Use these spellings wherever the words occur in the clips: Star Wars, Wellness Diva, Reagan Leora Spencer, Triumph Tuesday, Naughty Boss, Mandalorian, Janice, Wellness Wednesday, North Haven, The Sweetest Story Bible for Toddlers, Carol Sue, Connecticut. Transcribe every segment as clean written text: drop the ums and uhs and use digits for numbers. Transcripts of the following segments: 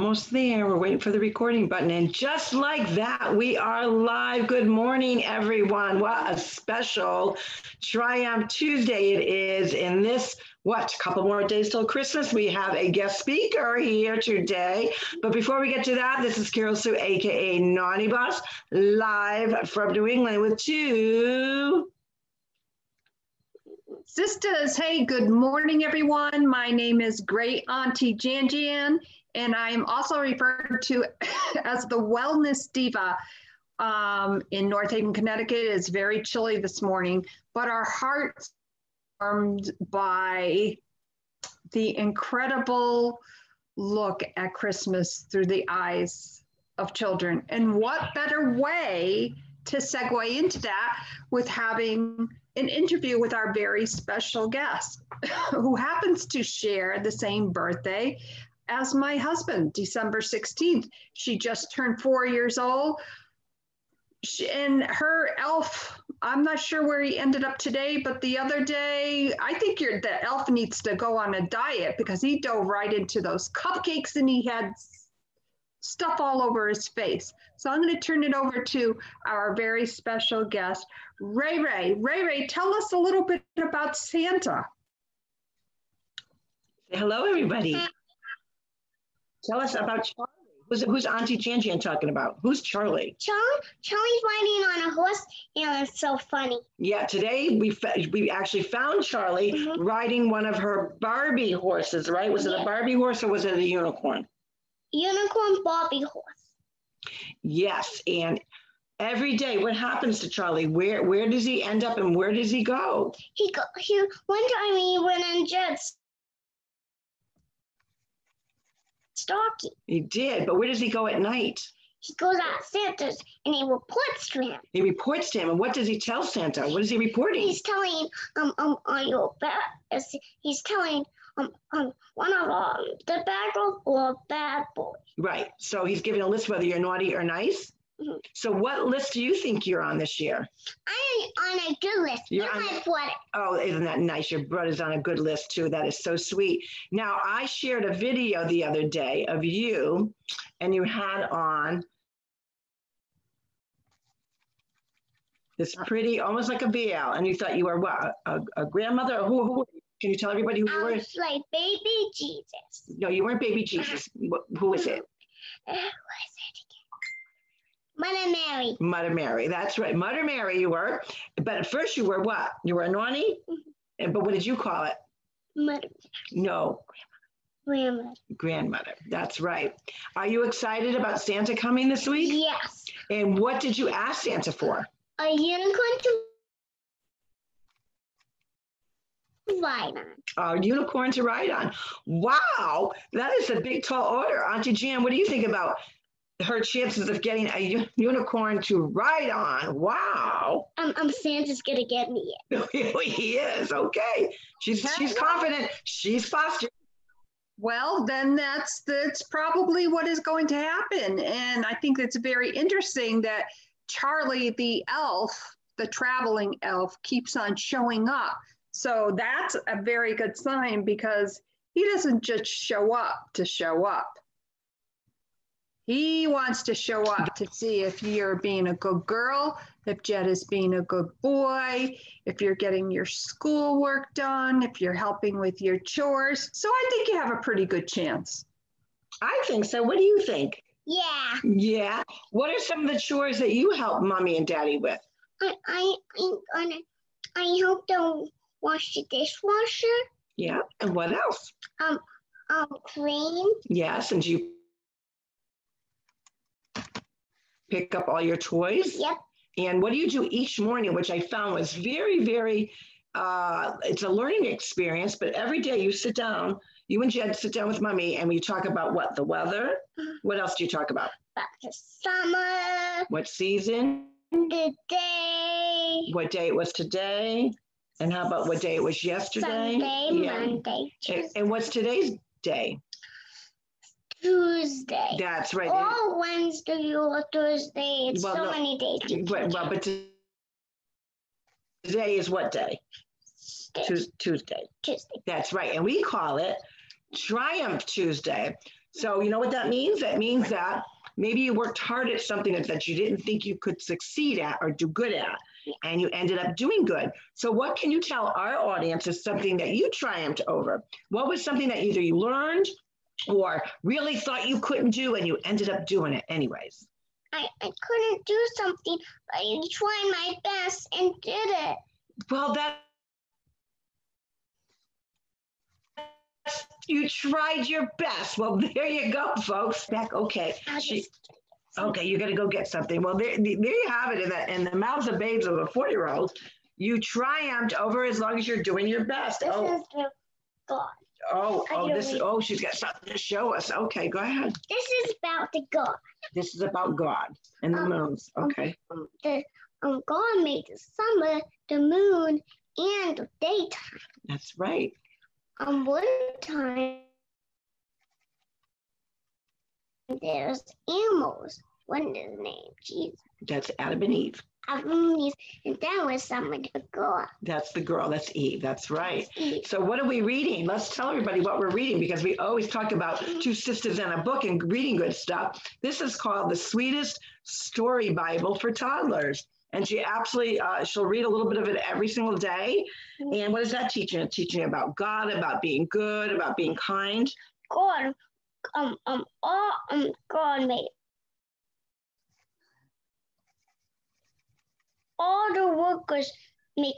Almost there. We're waiting for the recording button. And just like that, we are live. Good morning, everyone. What a special Triumph Tuesday it is. In this, couple more days till Christmas, we have a guest speaker here today. But before we get to that, this is Carol Sue, a.k.a. Naughty Boss, live from New England with two sisters. Hey, good morning, everyone. My name is Great Auntie Jan Jan. And I'm also referred to as the Wellness Diva in North Haven, Connecticut. It's very chilly this morning, but our hearts are warmed by the incredible look at Christmas through the eyes of children. And what better way to segue into that with having an interview with our very special guest who happens to share the same birthday as my husband, December 16th. She just turned 4 years old. And her elf, I'm not sure where he ended up today, but the other day, I think the elf needs to go on a diet because he dove right into those cupcakes and he had stuff all over his face. So I'm going to turn it over to our very special guest, Ray Ray. Ray Ray, tell us a little bit about Santa. Hello, everybody. Tell us about Charlie. Who's Auntie Jan Jan talking about? Who's Charlie? Charlie's riding on a horse, and it's so funny. Yeah, today we actually found Charlie riding one of her Barbie horses, right? Was it a Barbie horse or was it a unicorn? Unicorn Barbie horse. Yes, and every day, what happens to Charlie? Where does he end up, and where does he go? One time he went in jets. Stocking. He did, but where does he go at night? He goes at Santa's and he reports to him. He reports to him, and what does he tell Santa? What is he reporting? He's telling on your bad. He's telling one of the bad girls or bad boys. Right. So he's giving a list whether you're naughty or nice. Mm-hmm. So what list do you think you're on this year? I'm on a good list. You're on my brother. Oh, isn't that nice? Your brother's on a good list, too. That is so sweet. Now, I shared a video the other day of you, and you had on this pretty, almost like a BL, and you thought you were what, a grandmother? Who? Can you tell everybody who you were? I was like baby Jesus. No, you weren't baby Jesus. Who was it? Who was it? Mother Mary. Mother Mary, that's right. Mother Mary you were, but at first you were what? You were a naughty? Mm-hmm. But what did you call it? Mother Mary. No. Grandmother. Grandmother, that's right. Are you excited about Santa coming this week? Yes. And what did you ask Santa for? A unicorn to ride on. A unicorn to ride on. Wow, that is a big, tall order. Auntie Jan, what do you think about her chances of getting a unicorn to ride on? Wow. Santa's gonna get me it. He is. Okay. She's confident. She's fostering. Well, then that's probably what is going to happen. And I think it's very interesting that Charlie the elf, the traveling elf, keeps on showing up. So that's a very good sign because he doesn't just show up to show up. He wants to show up to see if you're being a good girl, if Jed is being a good boy, if you're getting your schoolwork done, if you're helping with your chores. So I think you have a pretty good chance. I think so. What do you think? Yeah. Yeah. What are some of the chores that you help Mommy and Daddy with? I help them wash the dishwasher. Yeah. And what else? Clean. Yes. And you pick up all your toys. Yep. And what do you do each morning, which I found was very, very, it's a learning experience, but every day you sit down, you and Jed sit down with Mommy and we talk about what? The weather? What else do you talk about? About the summer. What season? The day. What day it was today? And how about what day it was yesterday? Sunday, yeah. Monday, Tuesday. And what's today's day? Tuesday. That's right. Or Wednesday or Thursday. It's so many days. Well, but today is what day? Tuesday. Tuesday. That's right. And we call it Triumph Tuesday. So you know what that means? That means that maybe you worked hard at something that you didn't think you could succeed at or do good at, and you ended up doing good. So what can you tell our audience is something that you triumphed over? What was something that either you learned or really thought you couldn't do and you ended up doing it anyways? I couldn't do something, but I tried my best and did it. Well, you tried your best. Well, there you go, folks. Back, okay. Okay, you're gonna go get something. Well, there you have it. In the mouths of babes of a 40-year-old, you triumphed over as long as you're doing your best. This is the God. Oh, she's got something to show us. Okay, go ahead. This is about the God. This is about God and the moons. Okay. God made the summer, the moon, and the daytime. That's right. One time there's animals. One is named Jesus. That's Adam and Eve. And that was something to go. That's the girl. That's Eve. That's right. That's Eve. So what are we reading? Let's tell everybody what we're reading, because we always talk about two sisters and a book and reading good stuff. This is called The Sweetest Story Bible for Toddlers. And she absolutely, she'll read a little bit of it every single day. And what is that teaching? It's teaching about God, about being good, about being kind. God, God made all the workers make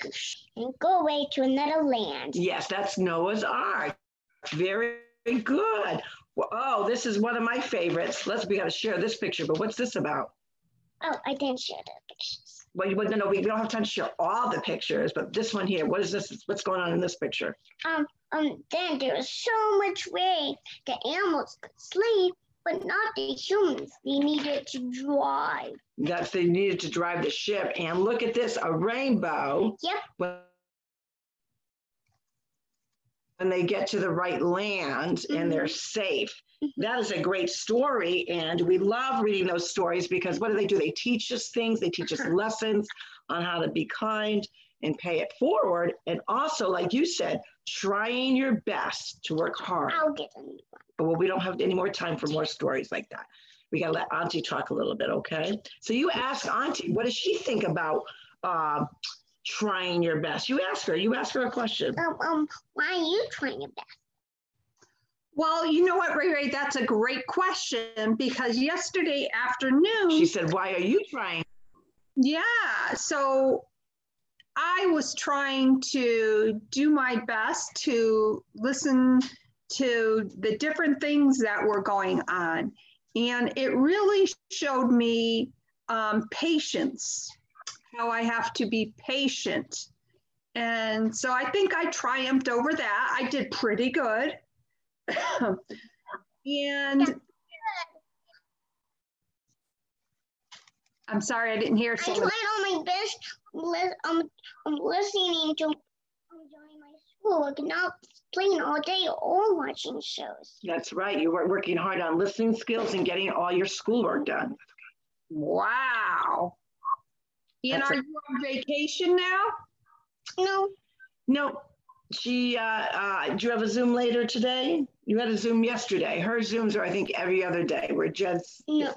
and go away to another land. Yes, that's Noah's Ark. Very good. Well, oh, this is one of my favorites. We got to share this picture, but what's this about? Oh, I didn't share the pictures. Well, no, we don't have time to share all the pictures, but this one here, what is this? What's going on in this picture? Then there was so much rain the animals could sleep, but not the humans. They needed to drive. That's they needed to drive the ship. And look at this, a rainbow. Yep. When they get to the right land and they're safe. That is a great story, and we love reading those stories because what do? They teach us things. They teach us lessons on how to be kind and pay it forward, and also, like you said, trying your best to work hard. I'll get a new one. But well, we don't have any more time for more stories like that. We got to let Auntie talk a little bit, okay? So you ask Auntie, what does she think about trying your best? You ask her a question. Why are you trying your best? Well, you know what, Ray, that's a great question, because yesterday afternoon... She said, why are you trying? Yeah, so I was trying to do my best to listen to the different things that were going on. And it really showed me patience, how I have to be patient. And so I think I triumphed over that. I did pretty good. And I'm sorry, I didn't hear. I tried all my best. I'm listening to doing my schoolwork, not playing all day or watching shows. That's right. You were working hard on listening skills and getting all your schoolwork done. Wow. And are you on vacation now? No. No. She, do you have a Zoom later today? You had a Zoom yesterday. Her Zooms are, I think, every other day. We're just... No,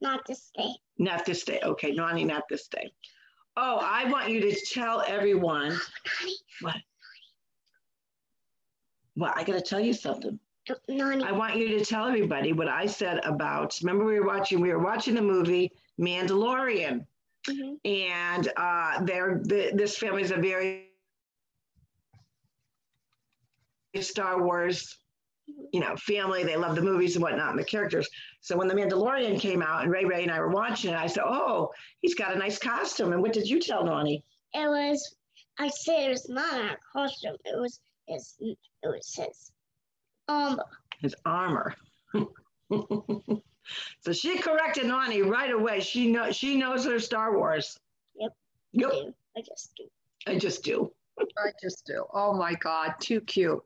not this day. Not this day. Okay, Nani, not this day. Oh, I want you to tell everyone... Oh, Nani. What? Well, I got to tell you something. Nani. I want you to tell everybody what I said about... Remember, we were watching the movie Mandalorian. Mm-hmm. And this family's a very... Star Wars, you know, family. They love the movies and whatnot and the characters. So when The Mandalorian came out and Ray and I were watching it, I said, oh, he's got a nice costume. And what did you tell Nani? I said it was not a costume. It was his armor. His armor. So she corrected Nani right away. She knows her Star Wars. Yep. I just do. Oh my God, too cute.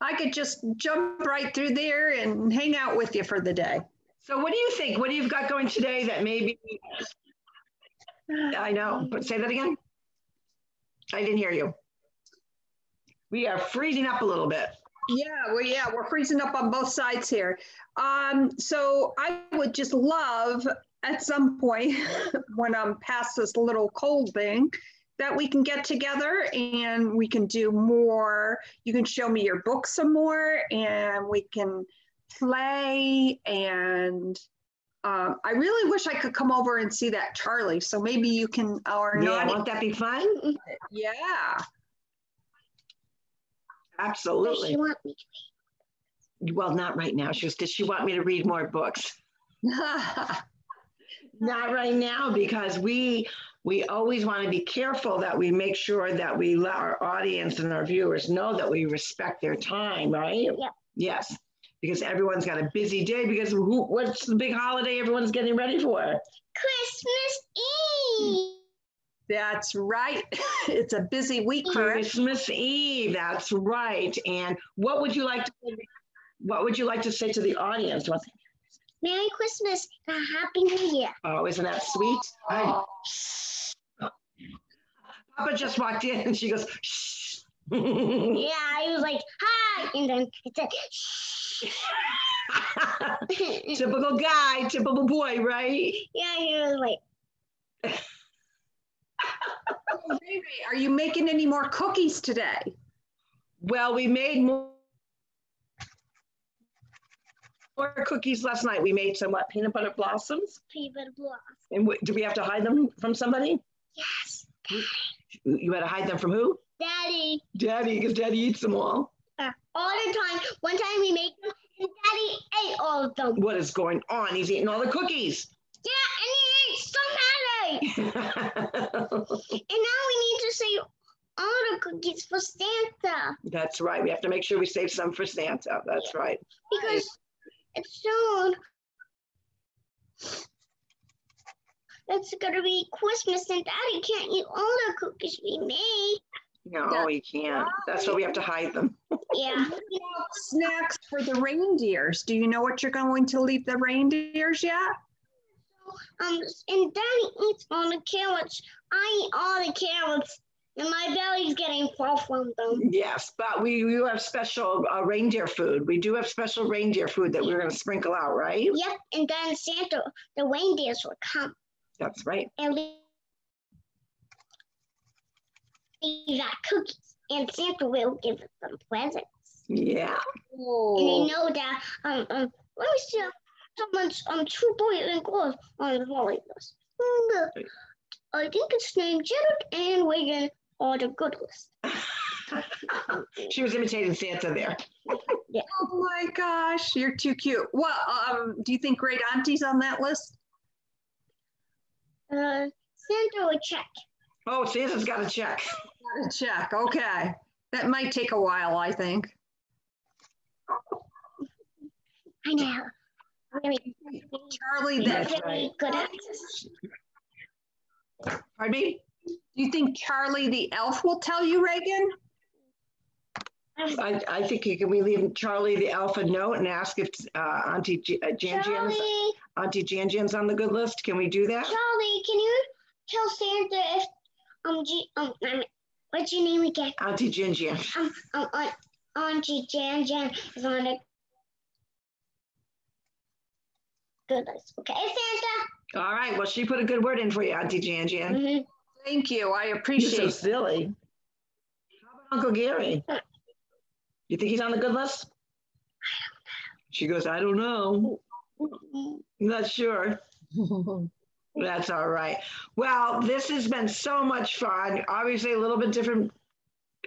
I could just jump right through there and hang out with you for the day. So what do you think? What do you've got going today that maybe... I know, but say that again. I didn't hear you. We are freezing up a little bit. We're freezing up on both sides here. So I would just love at some point when I'm past this little cold thing that we can get together and we can do more. You can show me your book some more and we can play. And I really wish I could come over and see that Charlie. So maybe you can, or not. Won't that be fun? Yeah. Absolutely. Does she want me to read? Well, not right now. She was, does she want me to read more books? Not right now, because we always want to be careful that we make sure that we let our audience and our viewers know that we respect their time, right? Yeah. Yes, because everyone's got a busy day, because what's the big holiday everyone's getting ready for? Christmas Eve. That's right. It's a busy week for Christmas Eve. That's right. And what would you like to say to the audience? Merry Christmas and a Happy New Year. Oh, isn't that sweet? Oh. Papa just walked in and she goes, shh. Yeah, I was like, hi. And then it said, shh. Typical guy, typical boy, right? Yeah, he was like. Oh, baby, are you making any more cookies today? Well, we made more cookies last night. We made some, what, peanut butter blossoms? Peanut butter blossoms. And do we have to hide them from somebody? Yes. You had to hide them from who? Daddy. Daddy, because Daddy eats them all the time. One time we made them, and Daddy ate all of them. What is going on? He's eating all the cookies. Yeah, and he ate so many. And now we need to save all the cookies for Santa. That's right. We have to make sure we save some for Santa. That's right. Because it's soon. It's going to be Christmas and Daddy can't eat all the cookies we made. No, he can't. That's why we have to hide them. Yeah. Snacks for the reindeers. Do you know what you're going to leave the reindeers yet? And Daddy eats all the carrots. I eat all the carrots, and my belly's getting full from them. Yes, but we have special reindeer food. We do have special reindeer food that we're going to sprinkle out, right? Yep, and then Santa, the reindeers will come. That's right. And we got cookies, and Santa will give them presents. Yeah. Ooh. And I know that, let me see. Someone's two boys and girls on the wall like this. I think it's named Jared and Reagan are the good list. She was imitating Santa there. Yeah. Oh my gosh, you're too cute. Well, do you think Great Auntie's on that list? Santa will check. Oh, Santa's got to check. Got to check. Okay, that might take a while, I think. I know. Charlie, that's right. Good actress. Pardon me? Do you think Charlie the elf will tell you, Reagan? I think you can. We leave Charlie the elf a note and ask if Auntie Jan Jan's on the good list. Can we do that? Charlie, can you tell Santa if what's your name again? Auntie Jan Jan. Auntie Jan Jan is on it. Goodness. Okay, Santa. All right. Well, she put a good word in for you, Auntie Jan Jan. Mm-hmm. Thank you. I appreciate it. You're so silly. How about Uncle Gary? You think he's on the good list? I don't know. She goes, I don't know. I'm not sure. That's all right. Well, this has been so much fun. Obviously, a little bit different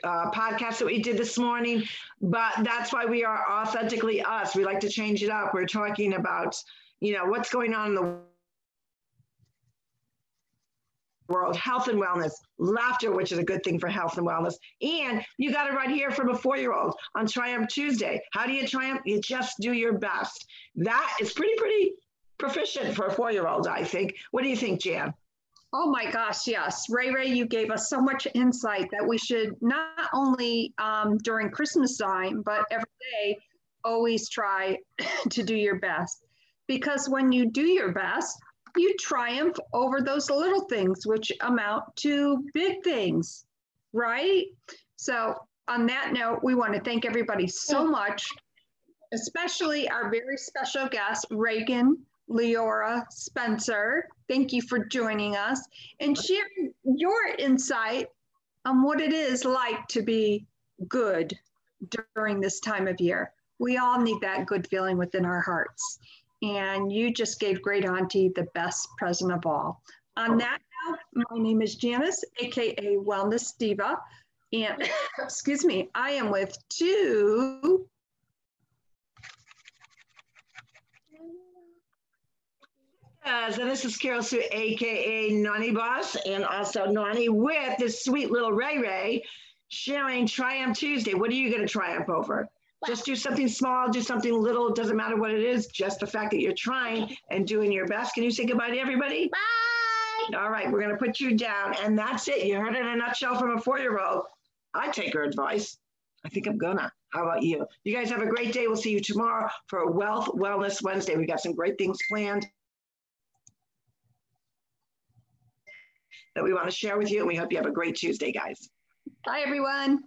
podcast that we did this morning, but that's why we are authentically us. We like to change it up. We're talking about what's going on in the world, health and wellness, laughter, which is a good thing for health and wellness. And you got it right here from a 4-year-old on Triumph Tuesday. How do you triumph? You just do your best. That is pretty proficient for a 4-year-old, I think. What do you think, Jan? Oh my gosh, yes. Ray, you gave us so much insight that we should not only during Christmas time, but every day, always try to do your best. Because when you do your best, you triumph over those little things, which amount to big things, right? So on that note, we want to thank everybody so much, especially our very special guest, Reagan Leora Spencer. Thank you for joining us and sharing your insight on what it is like to be good during this time of year. We all need that good feeling within our hearts. And you just gave Great Auntie the best present of all. On that note, my name is Janice, AKA Wellness Diva. And excuse me, I am with two so this is Carol Sue, AKA Naughty Boss, and also Naughty with this sweet little Ray Ray, sharing Triumph Tuesday. What are you going to triumph over? Wow. Just do something small, do something little. It doesn't matter what it is. Just the fact that you're trying and doing your best. Can you say goodbye to everybody? Bye. All right, we're going to put you down, and that's it. You heard it in a nutshell from a 4-year-old. I take her advice. I think I'm gonna. How about you? You guys have a great day. We'll see you tomorrow for Wealth Wellness Wednesday. We got some great things planned that we want to share with you, and we hope you have a great Tuesday, guys. Bye, everyone.